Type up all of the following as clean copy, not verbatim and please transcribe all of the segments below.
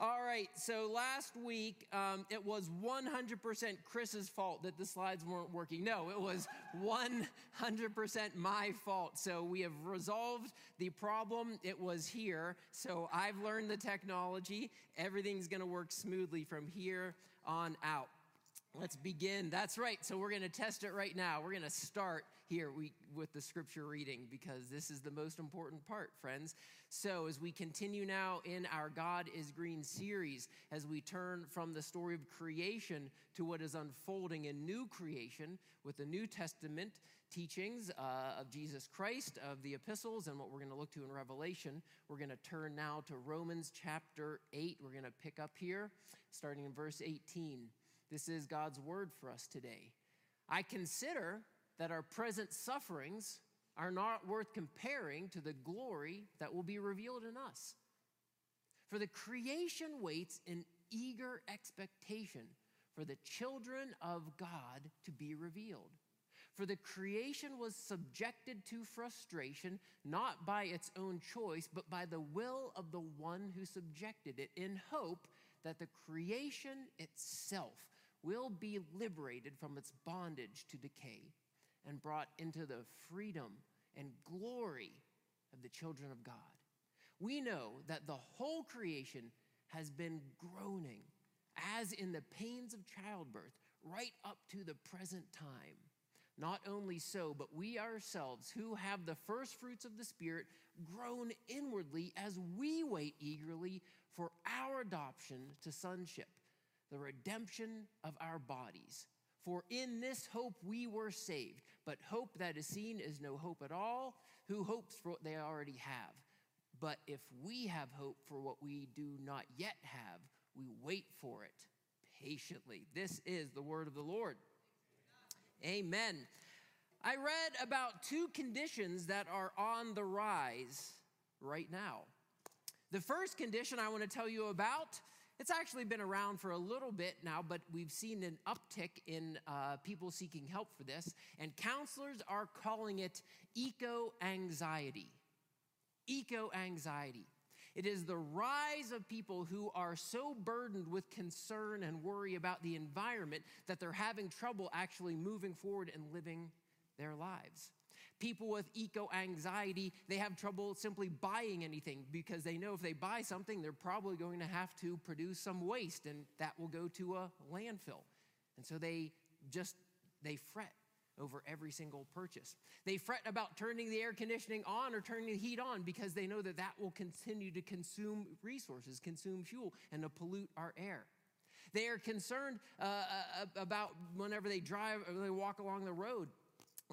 All right, so last week, it was 100% Chris's fault that the slides weren't working. No, it was 100% my fault. So we have resolved the problem. It was here. So I've learned the technology. Everything's going to work smoothly from here on out. Let's begin. That's right. So we're going to test it right now. We're going to start here with the scripture reading, because this is the most important part, friends. So as we continue now in our God is Green series, as we turn from the story of creation to what is unfolding in new creation with the New Testament teachings of Jesus Christ, of the epistles, and what we're going to look to in Revelation. We're going to turn now to Romans chapter 8. We're going to pick up here, starting in verse 18. This is God's word for us today. I consider that our present sufferings are not worth comparing to the glory that will be revealed in us. For the creation waits in eager expectation for the children of God to be revealed. For the creation was subjected to frustration, not by its own choice, but by the will of the one who subjected it, in hope that the creation itself will be liberated from its bondage to decay and brought into the freedom and glory of the children of God. We know that the whole creation has been groaning, as in the pains of childbirth, right up to the present time. Not only so, but we ourselves, who have the first fruits of the Spirit, groan inwardly as we wait eagerly for our adoption to sonship, the redemption of our bodies. For in this hope we were saved, but hope that is seen is no hope at all. Who hopes for what they already have? But if we have hope for what we do not yet have, we wait for it patiently. This is the word of the Lord. Amen. I read about two conditions that are on the rise right now. The first condition I want to tell you about, it's actually been around for a little bit now, but we've seen an uptick in people seeking help for this, and counselors are calling it eco-anxiety. Eco-anxiety. It is the rise of people who are so burdened with concern and worry about the environment that they're having trouble actually moving forward and living their lives. People with eco-anxiety, they have trouble simply buying anything, because they know if they buy something, they're probably going to have to produce some waste, and that will go to a landfill. And so they fret over every single purchase. They fret about turning the air conditioning on or turning the heat on, because they know that that will continue to consume resources, consume fuel, and to pollute our air. They are concerned about whenever they drive or they walk along the road,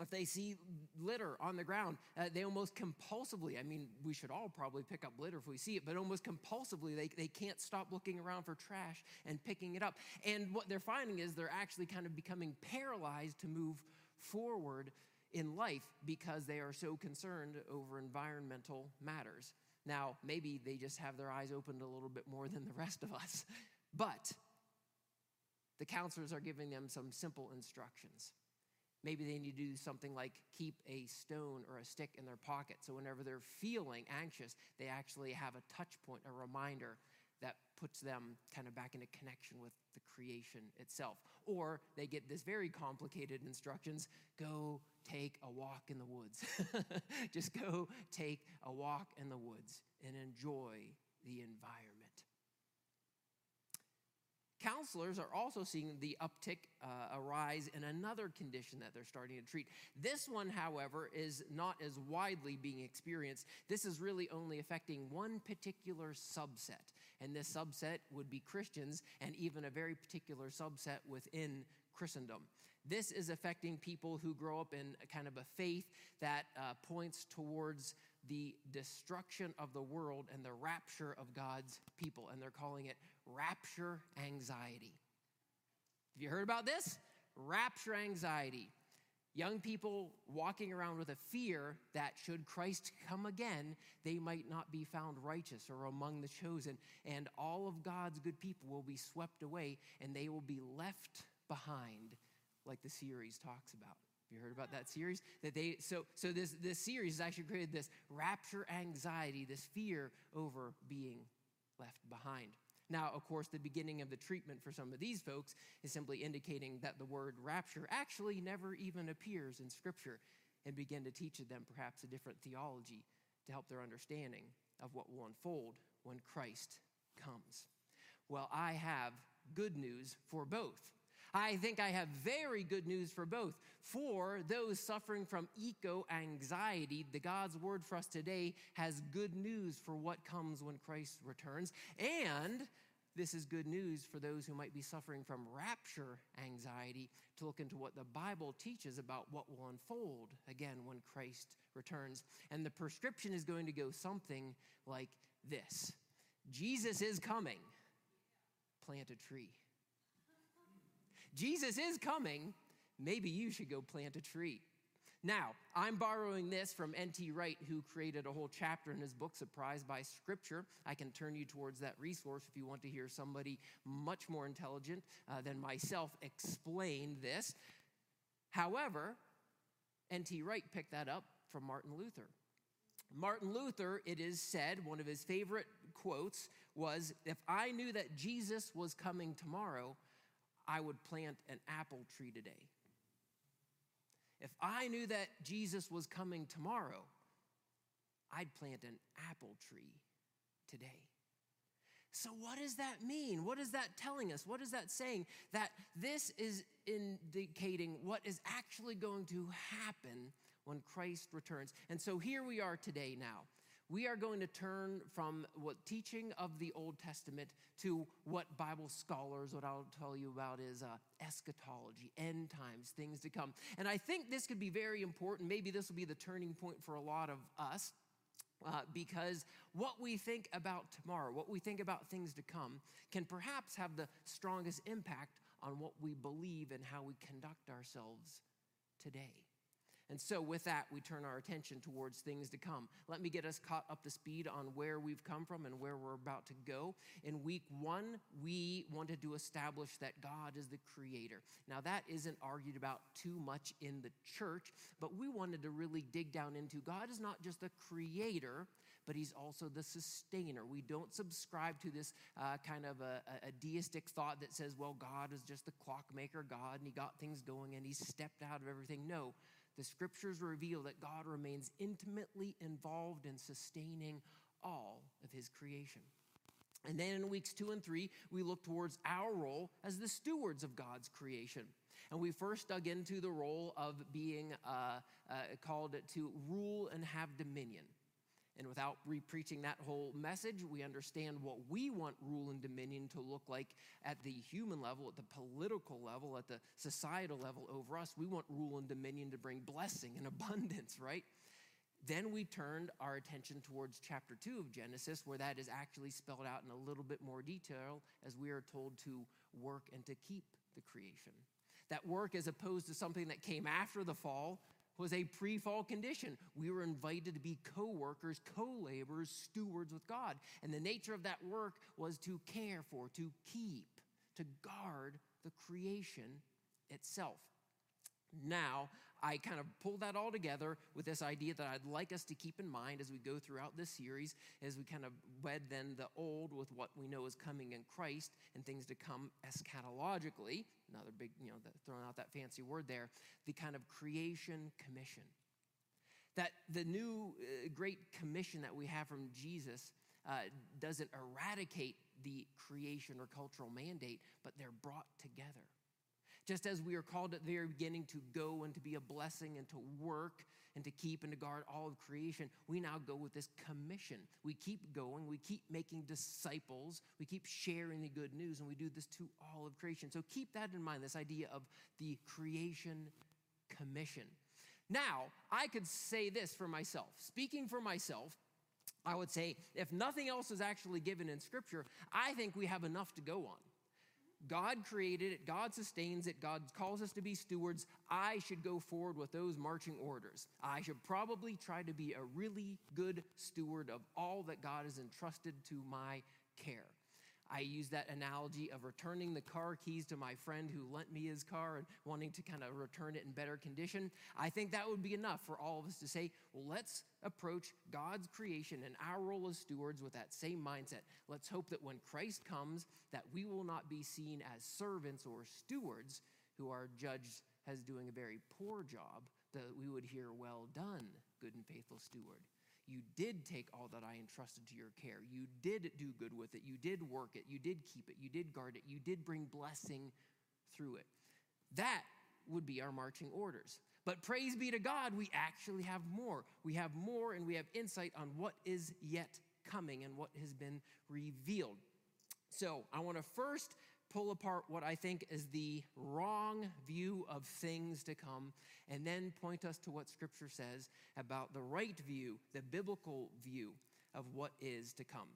if they see litter on the ground, they almost compulsively, I mean, we should all probably pick up litter if we see it, but almost compulsively, they can't stop looking around for trash and picking it up. And what they're finding is they're actually kind of becoming paralyzed to move forward in life because they are so concerned over environmental matters. Now, maybe they just have their eyes opened a little bit more than the rest of us, but the counselors are giving them some simple instructions. Maybe they need to do something like keep a stone or a stick in their pocket, so whenever they're feeling anxious, they actually have a touch point, a reminder that puts them kind of back into connection with the creation itself. Or they get this very complicated instructions, go take a walk in the woods. Just go take a walk in the woods and enjoy the environment. Counselors are also seeing the uptick, arise in another condition that they're starting to treat. This one, however, is not as widely being experienced. This is really only affecting one particular subset, and this subset would be Christians, and even a very particular subset within Christendom. This is affecting people who grow up in a kind of a faith that points towards the destruction of the world and the rapture of God's people, and they're calling it rapture anxiety. Have you heard about this? Rapture anxiety. Young people walking around with a fear that should Christ come again, they might not be found righteous or among the chosen, and all of God's good people will be swept away, and they will be left behind, like the series talks about. Have you heard about that series? That they this series has actually created this rapture anxiety, this fear over being left behind. Now, of course, the beginning of the treatment for some of these folks is simply indicating that the word rapture actually never even appears in Scripture, and begin to teach them perhaps a different theology to help their understanding of what will unfold when Christ comes. Well, I have good news for both. I think I have very good news for both. For those suffering from eco-anxiety, the God's word for us today has good news for what comes when Christ returns. And this is good news for those who might be suffering from rapture anxiety, to look into what the Bible teaches about what will unfold again when Christ returns. And the prescription is going to go something like this: Jesus is coming. Plant a tree. Jesus is coming. Maybe you should go plant a tree. Now, I'm borrowing this from N.T. Wright, who created a whole chapter in his book, Surprised by Scripture. I can turn you towards that resource if you want to hear somebody much more intelligent than myself explain this. However, N.T. Wright picked that up from Martin Luther. Martin Luther, it is said, one of his favorite quotes was, "If I knew that Jesus was coming tomorrow, I would plant an apple tree today." If I knew that Jesus was coming tomorrow, I'd plant an apple tree today. So what does that mean? What is that telling us? What is that saying? That this is indicating what is actually going to happen when Christ returns. And so here we are today now. We are going to turn from what teaching of the Old Testament to what Bible scholars, what I'll tell you about is eschatology, end times, things to come. And I think this could be very important. Maybe this will be the turning point for a lot of us, because what we think about tomorrow, what we think about things to come, can perhaps have the strongest impact on what we believe and how we conduct ourselves today. And so with that, we turn our attention towards things to come. Let me get us caught up to speed on where we've come from and where we're about to go. In week 1, we wanted to establish that God is the creator. Now, that isn't argued about too much in the church, but we wanted to really dig down into God is not just the creator, but he's also the sustainer. We don't subscribe to this kind of a deistic thought that says, well, God is just the clockmaker God, and he got things going, and he stepped out of everything. No. The scriptures reveal that God remains intimately involved in sustaining all of his creation. And then in weeks 2 and 3, we look towards our role as the stewards of God's creation. And we first dug into the role of being called to rule and have dominion. And without re-preaching that whole message, we understand what we want rule and dominion to look like at the human level, at the political level, at the societal level over us. We want rule and dominion to bring blessing and abundance, right? Then we turned our attention towards chapter 2 of Genesis, where that is actually spelled out in a little bit more detail, as we are told to work and to keep the creation. That work, as opposed to something that came after the fall, was a pre-fall condition. We were invited to be co-workers, co-laborers, stewards with God. And the nature of that work was to care for, to keep, to guard the creation itself. Now, I kind of pull that all together with this idea that I'd like us to keep in mind as we go throughout this series, as we kind of wed then the old with what we know is coming in Christ and things to come eschatologically. Another big, throwing out that fancy word there, the kind of creation commission. That the new great commission that we have from Jesus doesn't eradicate the creation or cultural mandate, but they're brought together. Just as we are called at the very beginning to go and to be a blessing and to work and to keep and to guard all of creation, we now go with this commission. We keep going, we keep making disciples, we keep sharing the good news, and we do this to all of creation. So keep that in mind, this idea of the creation commission. Now, I could say this for myself. Speaking for myself, I would say, if nothing else is actually given in Scripture, I think we have enough to go on. God created it, God sustains it, God calls us to be stewards. I should go forward with those marching orders. I should probably try to be a really good steward of all that God has entrusted to my care. I use that analogy of returning the car keys to my friend who lent me his car and wanting to kind of return it in better condition. I think that would be enough for all of us to say, well, let's approach God's creation and our role as stewards with that same mindset. Let's hope that when Christ comes, that we will not be seen as servants or stewards who are judged as doing a very poor job, that we would hear, well done, good and faithful steward. You did take all that I entrusted to your care. You did do good with it. You did work it. You did keep it. You did guard it. You did bring blessing through it. That would be our marching orders. But praise be to God, we actually have more. We have more, and we have insight on what is yet coming and what has been revealed. So I want to first pull apart what I think is the wrong view of things to come, and then point us to what Scripture says about the right view, the biblical view of what is to come.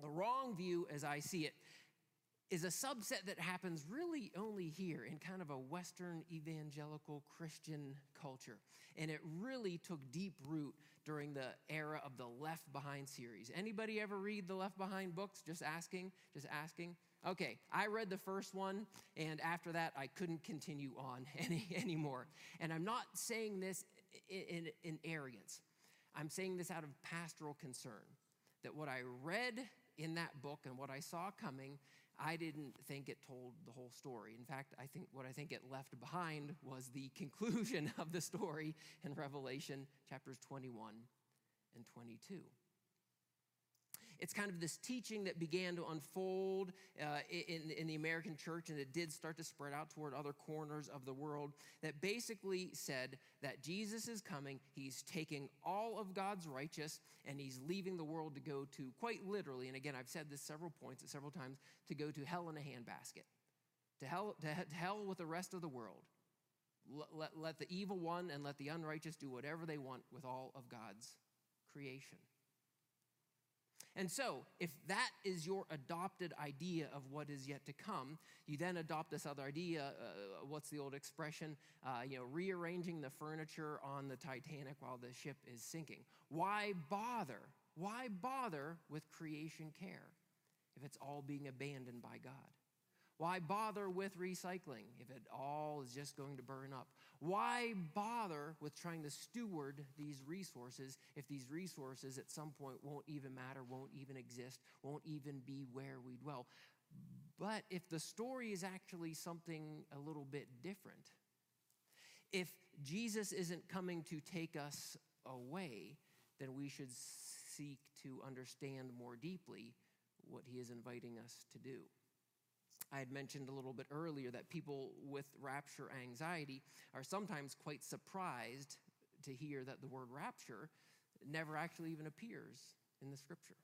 The wrong view, as I see it, is a subset that happens really only here in kind of a Western evangelical Christian culture. And it really took deep root during the era of the Left Behind series. Anybody ever read the Left Behind books? Just asking. Okay, I read the first one, and after that, I couldn't continue on anymore. And I'm not saying this in arrogance. I'm saying this out of pastoral concern, that what I read in that book and what I saw coming, I didn't think it told the whole story. In fact, I think it left behind was the conclusion of the story in Revelation chapters 21 and 22. It's kind of this teaching that began to unfold in the American church, and it did start to spread out toward other corners of the world, that basically said that Jesus is coming, he's taking all of God's righteous, and he's leaving the world to go to, quite literally, and again, I've said this several times, to go to hell in a handbasket, to hell with the rest of the world. Let the evil one and let the unrighteous do whatever they want with all of God's creation. And so, if that is your adopted idea of what is yet to come, you then adopt this other idea, what's the old expression? Rearranging the furniture on the Titanic while the ship is sinking. Why bother? Why bother with creation care if it's all being abandoned by God? Why bother with recycling if it all is just going to burn up? Why bother with trying to steward these resources if these resources at some point won't even matter, won't even exist, won't even be where we dwell? But if the story is actually something a little bit different, if Jesus isn't coming to take us away, then we should seek to understand more deeply what he is inviting us to do. I had mentioned a little bit earlier that people with rapture anxiety are sometimes quite surprised to hear that the word rapture never actually even appears in the Scripture.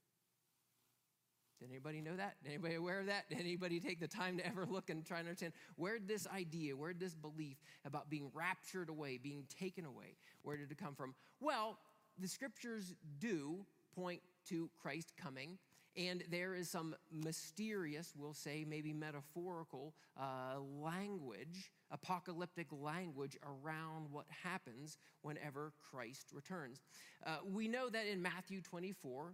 Did anybody know that? Did anybody aware of that? Did anybody take the time to ever look and try and understand where did this belief about being raptured away, being taken away, where did it come from? Well, the Scriptures do point to Christ coming. And there is some mysterious, we'll say maybe metaphorical language, apocalyptic language around what happens whenever Christ returns. We know that in Matthew 24,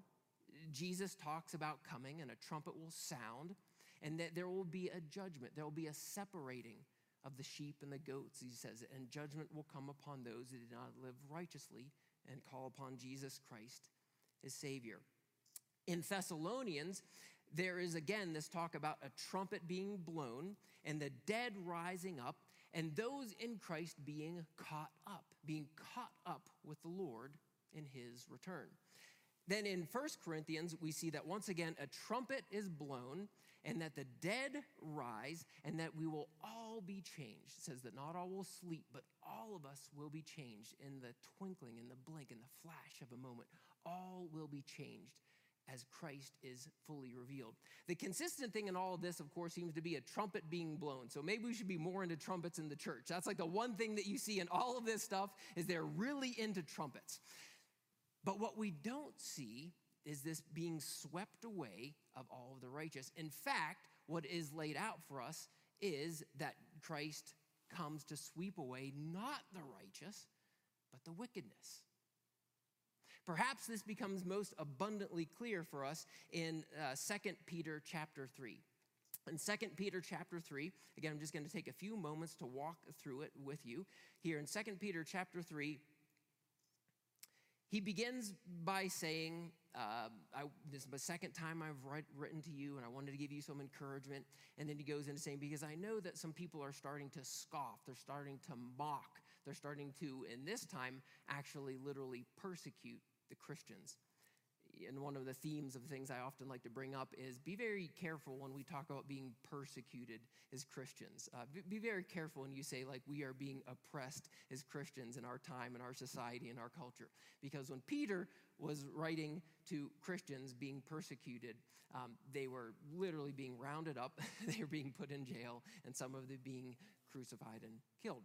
Jesus talks about coming and a trumpet will sound and that there will be a judgment. There will be a separating of the sheep and the goats, he says, and judgment will come upon those who did not live righteously and call upon Jesus Christ as Savior. In Thessalonians, there is again this talk about a trumpet being blown and the dead rising up and those in Christ being caught up with the Lord in his return. Then in 1 Corinthians, we see that once again, a trumpet is blown and that the dead rise and that we will all be changed. It says that not all will sleep, but all of us will be changed in the twinkling, in the blink, in the flash of a moment. All will be changed as Christ is fully revealed. The consistent thing in all of this, of course, seems to be a trumpet being blown. So maybe we should be more into trumpets in the church. That's like the one thing that you see in all of this stuff is they're really into trumpets. But what we don't see is this being swept away of all of the righteous. In fact, what is laid out for us is that Christ comes to sweep away not the righteous, but the wickedness. Perhaps this becomes most abundantly clear for us in 2 Peter chapter 3. In 2 Peter chapter 3, again, I'm just going to take a few moments to walk through it with you. Here in 2 Peter chapter 3, he begins by saying, this is the second time I've written to you, and I wanted to give you some encouragement. And then he goes into saying, because I know that some people are starting to scoff. They're starting to mock. They're starting to, in this time, actually literally persecute the Christians. And one of the themes of things I often like to bring up is be very careful when we talk about being persecuted as Christians. Be very careful when you say, like, we are being oppressed as Christians in our time, in our society, in our culture. Because when Peter was writing to Christians being persecuted, they were literally being rounded up. They were being put in jail, and some of them being crucified and killed.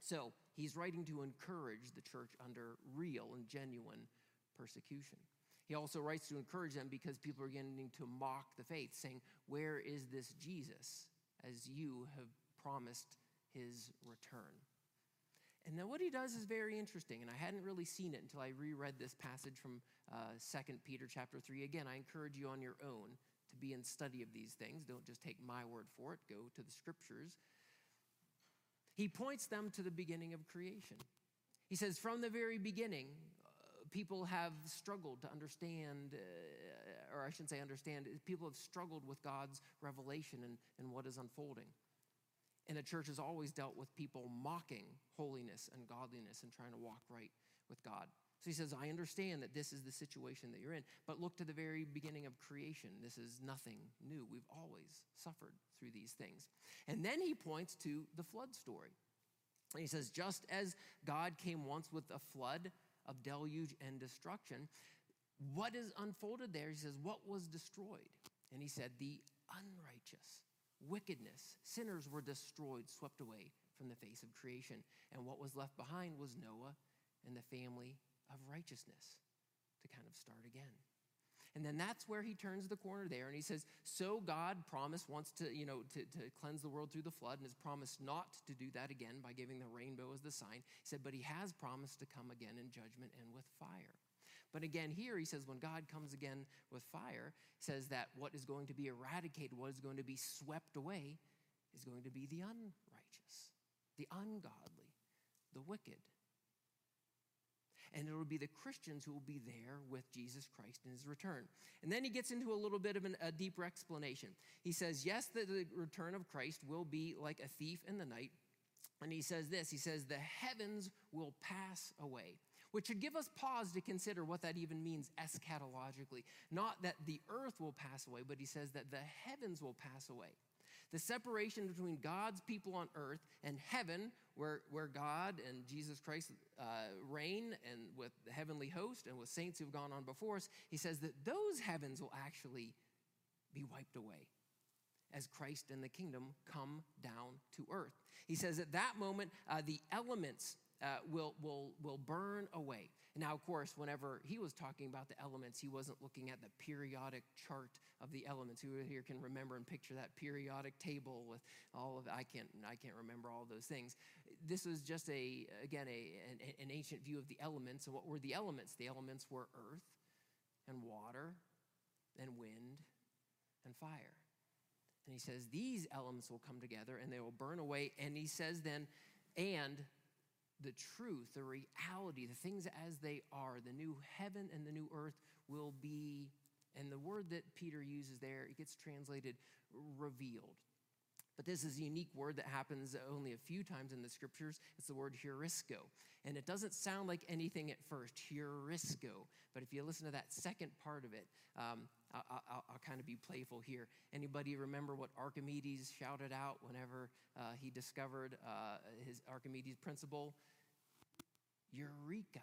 So he's writing to encourage the church under real and genuine persecution. He also writes to encourage them because people are beginning to mock the faith, saying, where is this Jesus, as you have promised his return? And then what he does is very interesting, and I hadn't really seen it until I reread this passage from 2 Peter chapter 3. Again, I encourage you on your own to be in study of these things. Don't just take my word for it. Go to the scriptures. He points them to the beginning of creation. He says, from the very beginning, people have struggled to understand, or I shouldn't say understand, people have struggled with God's revelation and what is unfolding. And the church has always dealt with people mocking holiness and godliness and trying to walk right with God. So he says, I understand that this is the situation that you're in, but look to the very beginning of creation. This is nothing new. We've always suffered through these things. And then he points to the flood story. And he says, just as God came once with a flood of deluge and destruction, what is unfolded there? He says, what was destroyed? And he said, the unrighteous, wickedness, sinners were destroyed, swept away from the face of creation. And what was left behind was Noah and the family of righteousness to kind of start again. And then that's where he turns the corner there, and he says, so God promised once to, to cleanse the world through the flood, and has promised not to do that again by giving the rainbow as the sign. He said, but he has promised to come again in judgment and with fire. But again here, he says, when God comes again with fire, he says that what is going to be eradicated, what is going to be swept away, is going to be the unrighteous, the ungodly, the wicked. And it will be the Christians who will be there with Jesus Christ in his return. And then he gets into a little bit of a deeper explanation. He says, yes, the return of Christ will be like a thief in the night. And he says this, he says, the heavens will pass away, which should give us pause to consider what that even means eschatologically. Not that the earth will pass away, but he says that the heavens will pass away. The separation between God's people on earth and heaven, where God and Jesus Christ reign, and with the heavenly host and with saints who've gone on before us, he says that those heavens will actually be wiped away as Christ and the kingdom come down to earth. He says at that moment, the elements will burn away. And now, of course, whenever he was talking about the elements, he wasn't looking at the periodic chart of the elements. Who here can remember and picture that periodic table with all of it? I can't remember all those things. This was just an ancient view of the elements. And what were the elements? The elements were earth and water and wind and fire. And he says these elements will come together and they will burn away. And he says then, and the truth, the reality, the things as they are, the new heaven and the new earth will be, and the word that Peter uses there, it gets translated revealed. But this is a unique word that happens only a few times in the scriptures. It's the word herisco. And it doesn't sound like anything at first, herisco. But if you listen to that second part of it, I'll kind of be playful here. Anybody remember what Archimedes shouted out whenever he discovered his Archimedes principle? Eureka.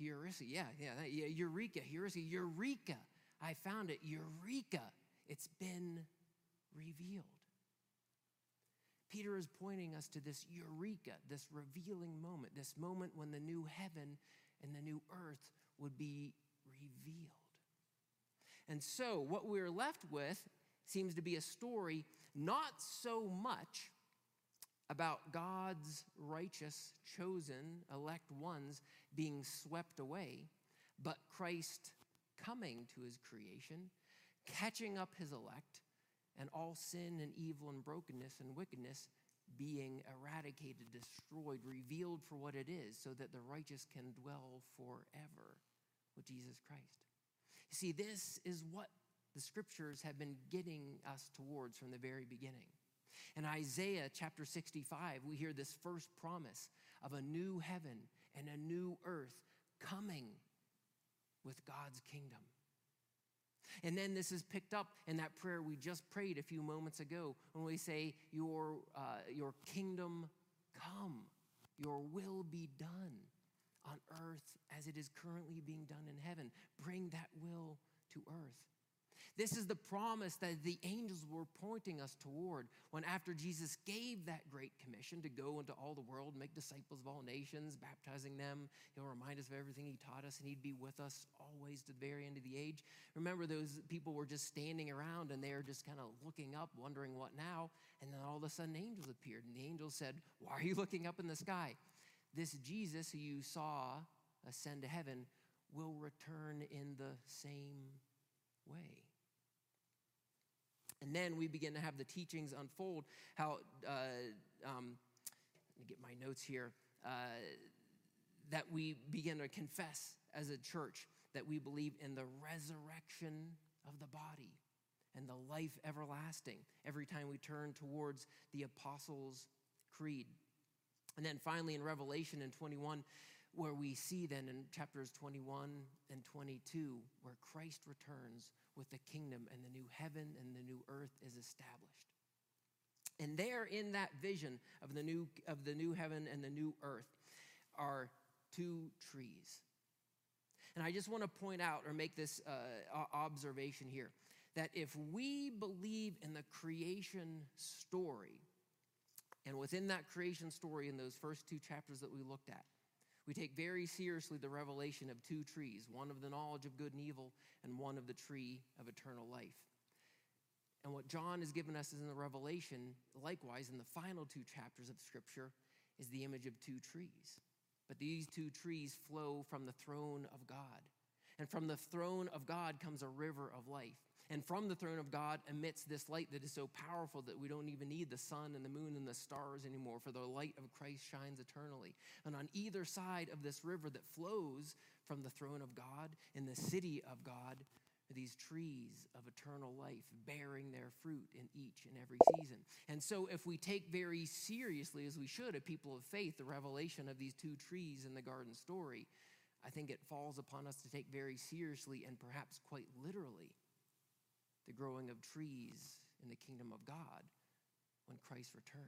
Herisco. Yeah. Eureka. Herisco. Eureka. I found it. Eureka. It's been revealed. Peter is pointing us to this eureka, this revealing moment, this moment when the new heaven and the new earth would be revealed. And so what we're left with seems to be a story not so much about God's righteous, chosen, elect ones being swept away, but Christ coming to his creation, catching up his elect, and all sin and evil and brokenness and wickedness being eradicated, destroyed, revealed for what it is, so that the righteous can dwell forever with Jesus Christ. You see, this is what the scriptures have been getting us towards from the very beginning. In Isaiah chapter 65, we hear this first promise of a new heaven and a new earth coming with God's kingdom. And then this is picked up in that prayer we just prayed a few moments ago when we say, your kingdom come, your will be done on earth as it is currently being done in heaven. Bring that will to earth. This is the promise that the angels were pointing us toward when, after Jesus gave that great commission to go into all the world, make disciples of all nations, baptizing them. He'll remind us of everything he taught us, and he'd be with us always to the very end of the age. Remember, those people were just standing around and they were just kind of looking up, wondering what now. And then all of a sudden angels appeared, and the angels said, "Why are you looking up in the sky? This Jesus who you saw ascend to heaven will return in the same way." And then we begin to have the teachings unfold. How let me get my notes here. That we begin to confess as a church that we believe in the resurrection of the body and the life everlasting. Every time we turn towards the Apostles' Creed. And then finally in Revelation in 21, where we see then in chapters 21 and 22, where Christ returns with the kingdom and the new heaven and the new earth is established. And there in that vision of the new heaven and the new earth are two trees. And I just want to point out or make this observation here, that if we believe in the creation story, and within that creation story in those first two chapters that we looked at, we take very seriously the revelation of two trees, one of the knowledge of good and evil and one of the tree of eternal life. And what John has given us is in the revelation, likewise in the final two chapters of Scripture, is the image of two trees. But these two trees flow from the throne of God. And from the throne of God comes a river of life. And from the throne of God emits this light that is so powerful that we don't even need the sun and the moon and the stars anymore, for the light of Christ shines eternally. And on either side of this river that flows from the throne of God in the city of God are these trees of eternal life bearing their fruit in each and every season. And so if we take very seriously, as we should, as people of faith, the revelation of these two trees in the garden story, I think it falls upon us to take very seriously and perhaps quite literally the growing of trees in the kingdom of God when Christ returns.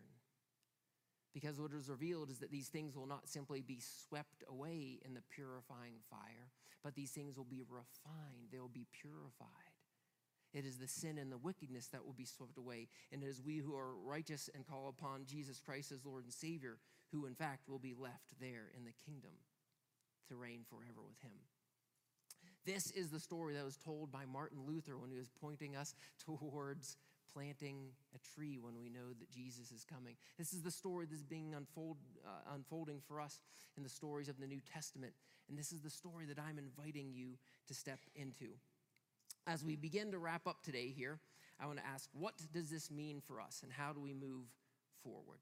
Because what is revealed is that these things will not simply be swept away in the purifying fire, but these things will be refined, they will be purified. It is the sin and the wickedness that will be swept away, and it is we who are righteous and call upon Jesus Christ as Lord and Savior who in fact will be left there in the kingdom to reign forever with him. This is the story that was told by Martin Luther when he was pointing us towards planting a tree when we know that Jesus is coming. This is the story that's being unfolding for us in the stories of the New Testament. And this is the story that I'm inviting you to step into. As we begin to wrap up today here, I want to ask, what does this mean for us and how do we move forward?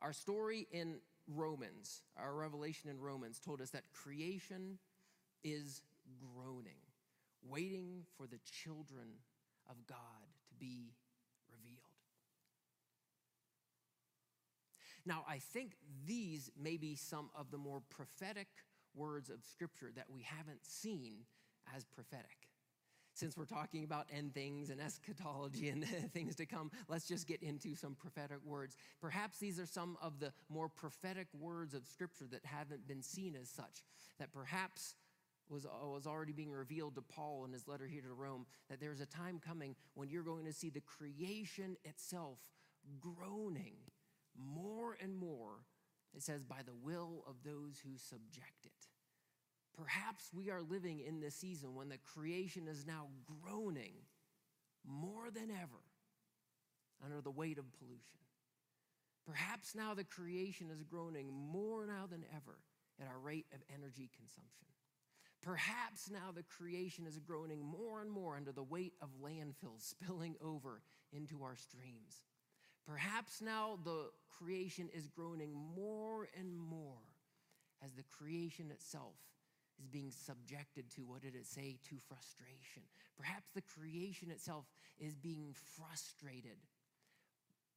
Our story in Romans, our revelation in Romans told us that creation is groaning, waiting for the children of God to be revealed. Now, I think these may be some of the more prophetic words of Scripture that we haven't seen as prophetic. Since we're talking about end things and eschatology and things to come, let's just get into some prophetic words. Perhaps these are some of the more prophetic words of Scripture that haven't been seen as such, that perhaps was already being revealed to Paul in his letter here to Rome, that there's a time coming when you're going to see the creation itself groaning more and more, it says, by the will of those who subject it. Perhaps we are living in this season when the creation is now groaning more than ever under the weight of pollution. Perhaps now the creation is groaning more now than ever at our rate of energy consumption. Perhaps now the creation is groaning more and more under the weight of landfills spilling over into our streams. Perhaps now the creation is groaning more and more as the creation itself is being subjected to, what did it say, to frustration. Perhaps the creation itself is being frustrated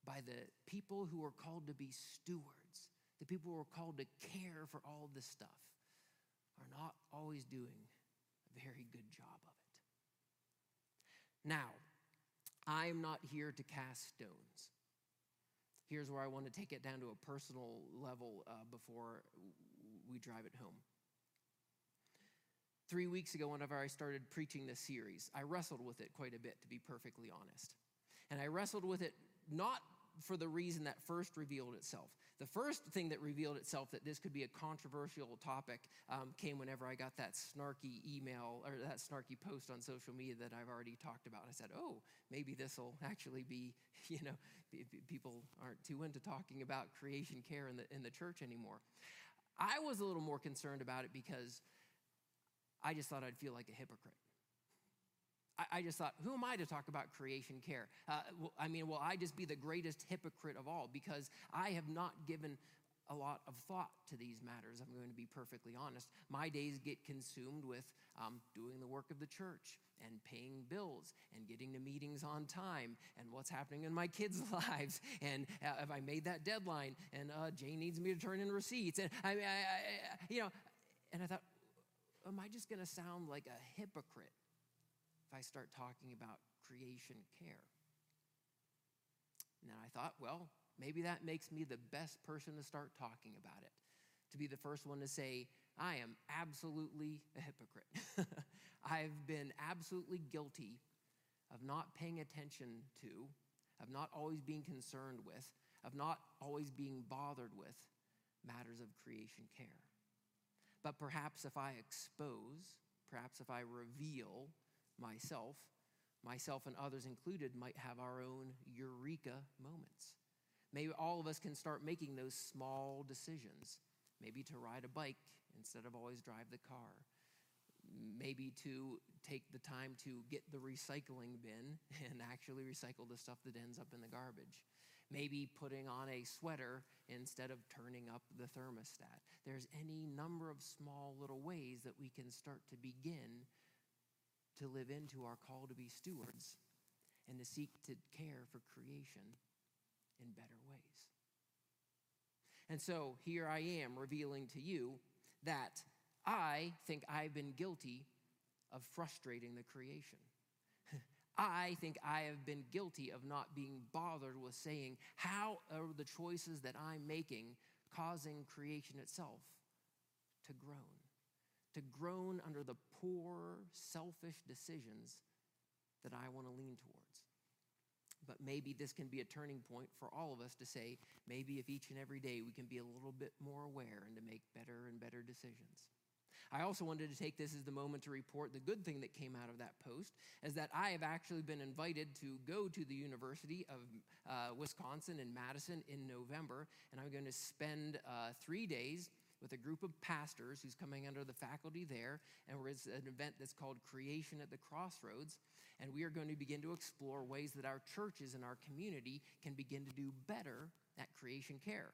by the people who are called to be stewards, the people who are called to care for all this stuff, are not always doing a very good job of it. Now, I am not here to cast stones. Here's where I want to take it down to a personal level before we drive it home. 3 weeks ago, whenever I started preaching this series, I wrestled with it quite a bit, to be perfectly honest. And I wrestled with it not for the reason that first revealed itself. The first thing that revealed itself that this could be a controversial topic came whenever I got that snarky email or that snarky post on social media that I've already talked about. And I said, oh, maybe this will actually be, you know, people aren't too into talking about creation care in the church anymore. I was a little more concerned about it because I just thought I'd feel like a hypocrite. I just thought, who am I to talk about creation care? Will I just be the greatest hypocrite of all? Because I have not given a lot of thought to these matters. I'm going to be perfectly honest. My days get consumed with doing the work of the church and paying bills and getting to meetings on time and what's happening in my kids' lives and have I made that deadline and Jane needs me to turn in receipts. And I thought, am I just going to sound like a hypocrite if I start talking about creation care? And then I thought, well, maybe that makes me the best person to start talking about it, to be the first one to say, I am absolutely a hypocrite. I've been absolutely guilty of not paying attention to, of not always being concerned with, of not always being bothered with matters of creation care. But perhaps if I expose, perhaps if I reveal myself and others included, might have our own eureka moments. Maybe all of us can start making those small decisions. Maybe to ride a bike instead of always drive the car. Maybe to take the time to get the recycling bin and actually recycle the stuff that ends up in the garbage. Maybe putting on a sweater instead of turning up the thermostat. There's any number of small little ways that we can start to begin to live into our call to be stewards and to seek to care for creation in better ways. And so here I am revealing to you that I think I've been guilty of frustrating the creation. I think I have been guilty of not being bothered with saying, how are the choices that I'm making causing creation itself to groan? To groan under the poor, selfish decisions that I want to lean towards. But maybe this can be a turning point for all of us to say, maybe if each and every day we can be a little bit more aware and to make better and better decisions. I also wanted to take this as the moment to report the good thing that came out of that post is that I have actually been invited to go to the University of Wisconsin in Madison in November, and I'm going to spend 3 days with a group of pastors who's coming under the faculty there, and we're at an event that's called Creation at the Crossroads, and we are going to begin to explore ways that our churches and our community can begin to do better at creation care.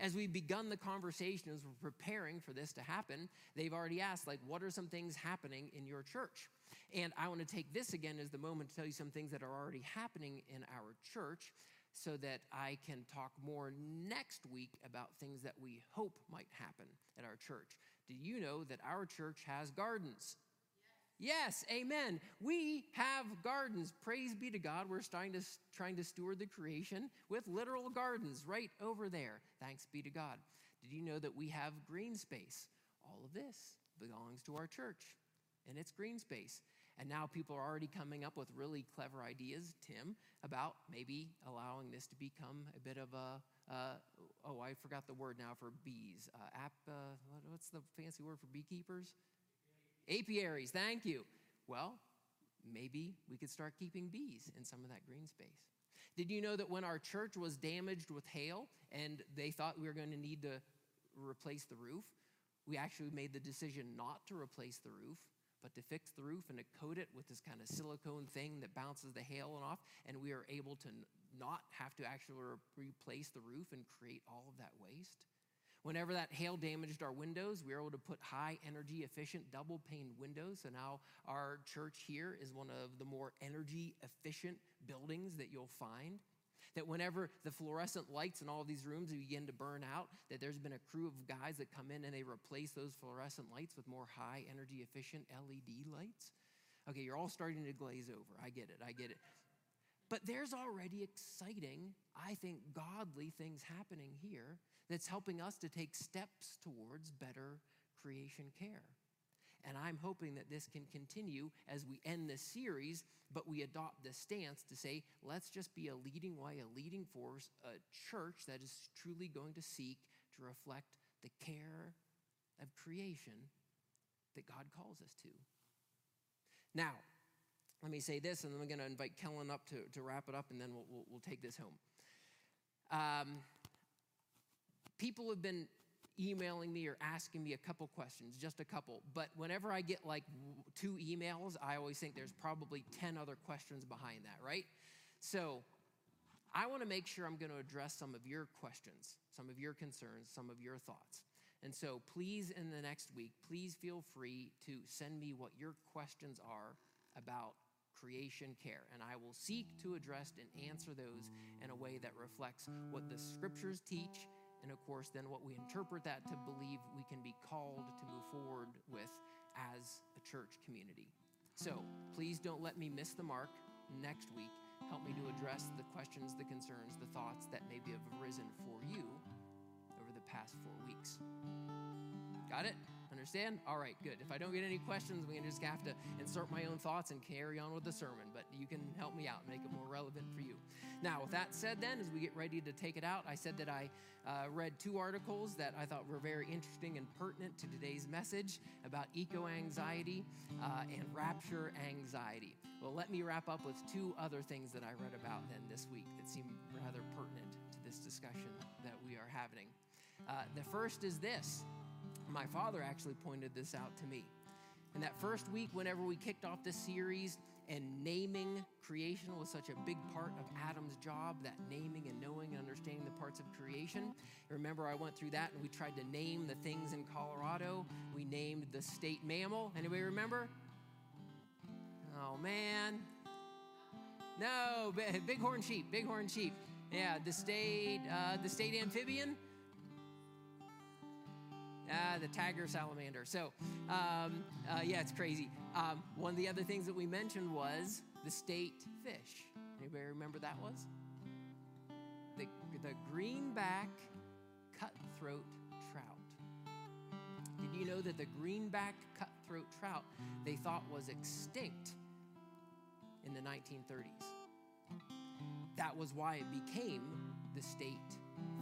As we've begun the conversations, we're preparing for this to happen. They've already asked, what are some things happening in your church? And I want to take this again as the moment to tell you some things that are already happening in our church, so that I can talk more next week about things that we hope might happen at our church. Do you know that our church has gardens? Yes, amen. We have gardens. Praise be to God. We're trying to steward the creation with literal gardens right over there. Thanks be to God. Did you know that we have green space? All of this belongs to our church, and it's green space. And now people are already coming up with really clever ideas, Tim, about maybe allowing this to become a bit of a, I forgot the word now for bees. What's the fancy word for beekeepers? Apiaries, thank you. Well, maybe we could start keeping bees in some of that green space. Did you know that when our church was damaged with hail and they thought we were going to need to replace the roof, we actually made the decision not to replace the roof, but to fix the roof and to coat it with this kind of silicone thing that bounces the hail and off, and we are able to not have to actually replace the roof and create all of that waste. Whenever that hail damaged our windows, we were able to put high energy efficient double pane windows. So now our church here is one of the more energy efficient buildings that you'll find. That whenever the fluorescent lights in all of these rooms begin to burn out, that there's been a crew of guys that come in and they replace those fluorescent lights with more high energy efficient LED lights. Okay, you're all starting to glaze over. I get it. But there's already exciting, I think, godly things happening here that's helping us to take steps towards better creation care. And I'm hoping that this can continue as we end this series, but we adopt this stance to say, let's just be a leading way, a leading force, a church that is truly going to seek to reflect the care of creation that God calls us to. Now, let me say this, and then I'm going to invite Kellen up to wrap it up, and then we'll take this home. People have been emailing me or asking me a couple questions, just a couple. But whenever I get like 2 emails, I always think there's probably 10 other questions behind that, right? So I want to make sure I'm going to address some of your questions, some of your concerns, some of your thoughts. And so please, in the next week, please feel free to send me what your questions are about creation care, and I will seek to address and answer those in a way that reflects what the scriptures teach, and of course, then what we interpret that to believe we can be called to move forward with as a church community. So please don't let me miss the mark next week. Help me to address the questions, the concerns, the thoughts that maybe have arisen for you over the past 4 weeks. Got it? Understand? All right, good. If I don't get any questions, we can just have to insert my own thoughts and carry on with the sermon, but you can help me out and make it more relevant for you. Now, with that said then, as we get ready to take it out, I said that I read 2 articles that I thought were very interesting and pertinent to today's message about eco-anxiety and rapture anxiety. Well, let me wrap up with 2 other things that I read about then this week that seem rather pertinent to this discussion that we are having. The first is this. My father actually pointed this out to me. And that first week, whenever we kicked off this series and naming creation was such a big part of Adam's job, that naming and knowing and understanding the parts of creation. Remember, I went through that and we tried to name the things in Colorado. We named the state mammal. Anybody remember? Oh, man. No, bighorn sheep. Yeah, the state amphibian. The tiger salamander. So, yeah, it's crazy. One of the other things that we mentioned was the state fish. Anybody remember that was? The greenback cutthroat trout. Did you know that the greenback cutthroat trout they thought was extinct in the 1930s? That was why it became the state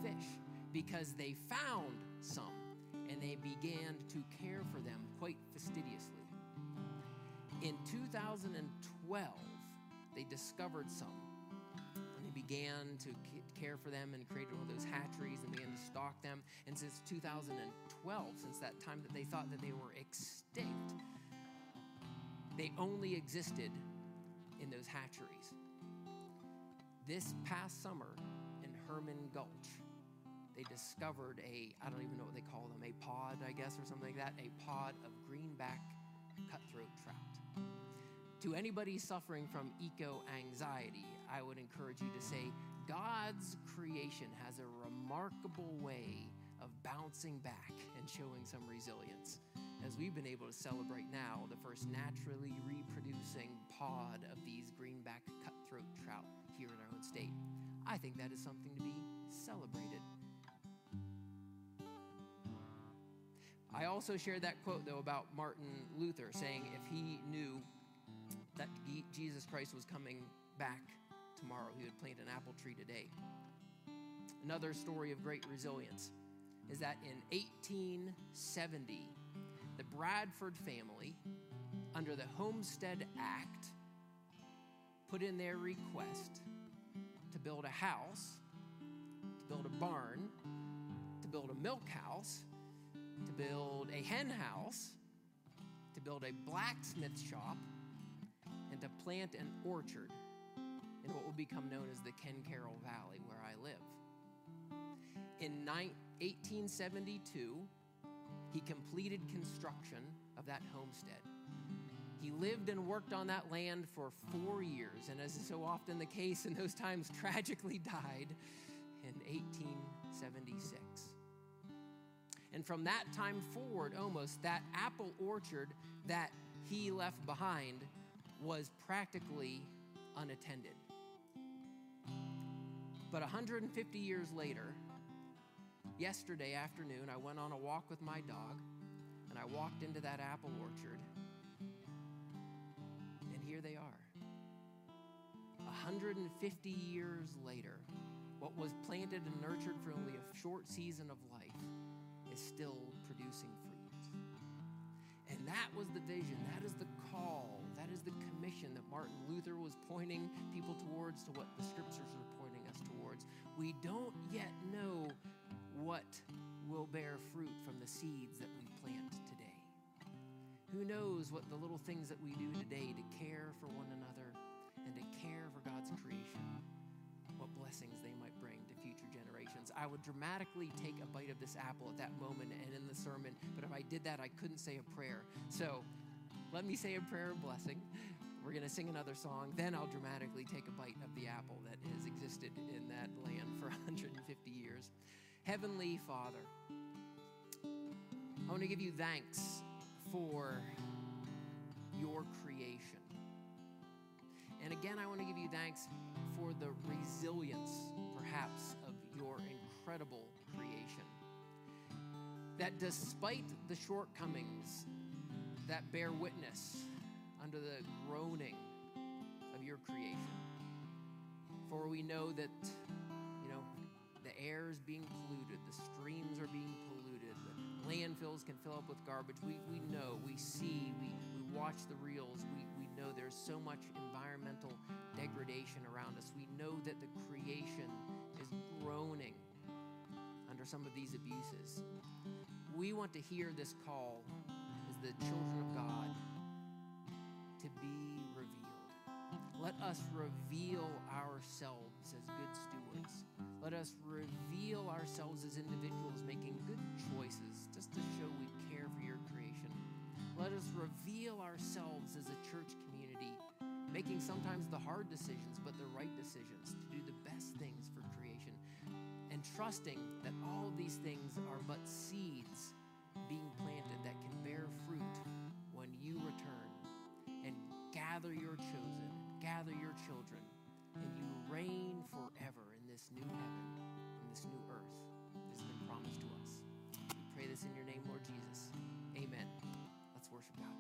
fish, because they found some. And they began to care for them quite fastidiously. In 2012, they discovered some. And they began to care for them and created one of those hatcheries and began to stock them. And since 2012, since that time that they thought that they were extinct, they only existed in those hatcheries. This past summer in Herman Gulch, they discovered I don't even know what they call them, a pod, I guess, or something like that, a pod of greenback cutthroat trout. To anybody suffering from eco-anxiety, I would encourage you to say, God's creation has a remarkable way of bouncing back and showing some resilience, as we've been able to celebrate now the first naturally reproducing pod of these greenback cutthroat trout here in our own state. I think that is something to be celebrated. I also shared that quote, though, about Martin Luther saying if he knew that Jesus Christ was coming back tomorrow, he would plant an apple tree today. Another story of great resilience is that in 1870, the Bradford family, under the Homestead Act, put in their request to build a house, to build a barn, to build a milk house, to build a hen house, to build a blacksmith shop, and to plant an orchard in what would become known as the Ken Carroll Valley, where I live. In 1872, he completed construction of that homestead. He lived and worked on that land for 4 years, and as is so often the case in those times, tragically died in 1876. And from that time forward, almost, that apple orchard that he left behind was practically unattended. But 150 years later, yesterday afternoon, I went on a walk with my dog, and I walked into that apple orchard, and here they are. 150 years later, what was planted and nurtured for only a short season of life is still producing fruit. And that was the vision, that is the call, that is the commission that Martin Luther was pointing people towards, to what the scriptures are pointing us towards. We don't yet know what will bear fruit from the seeds that we plant today. Who knows what the little things that we do today to care for one another and to care for God's creation, what blessings they might bring to future generations. I would dramatically take a bite of this apple at that moment and in the sermon, but if I did that, I couldn't say a prayer. So let me say a prayer of blessing. We're going to sing another song. Then I'll dramatically take a bite of the apple that has existed in that land for 150 years. Heavenly Father, I want to give you thanks for your creation. And again, I want to give you thanks for the resilience, perhaps, of your incredible creation. That despite the shortcomings that bear witness under the groaning of your creation, for we know that, the air is being polluted, the streams are being polluted, the landfills can fill up with garbage. We know, we see, we watch the reels, we know there's so much environmental degradation around us. We know that the creation is groaning under some of these abuses. We want to hear this call as the children of God to be revealed. Let us reveal ourselves as good stewards. Let us reveal ourselves as individuals making good choices just to show we care for your creation. Let us reveal ourselves as a church community, making sometimes the hard decisions, but the right decisions to do the best things for creation, and trusting that all of these things are but seeds being planted that can bear fruit when you return and gather your chosen, gather your children, and you reign forever in this new heaven, in this new earth that has been promised to us. We pray this in your name, Lord Jesus. Amen. Let's worship God.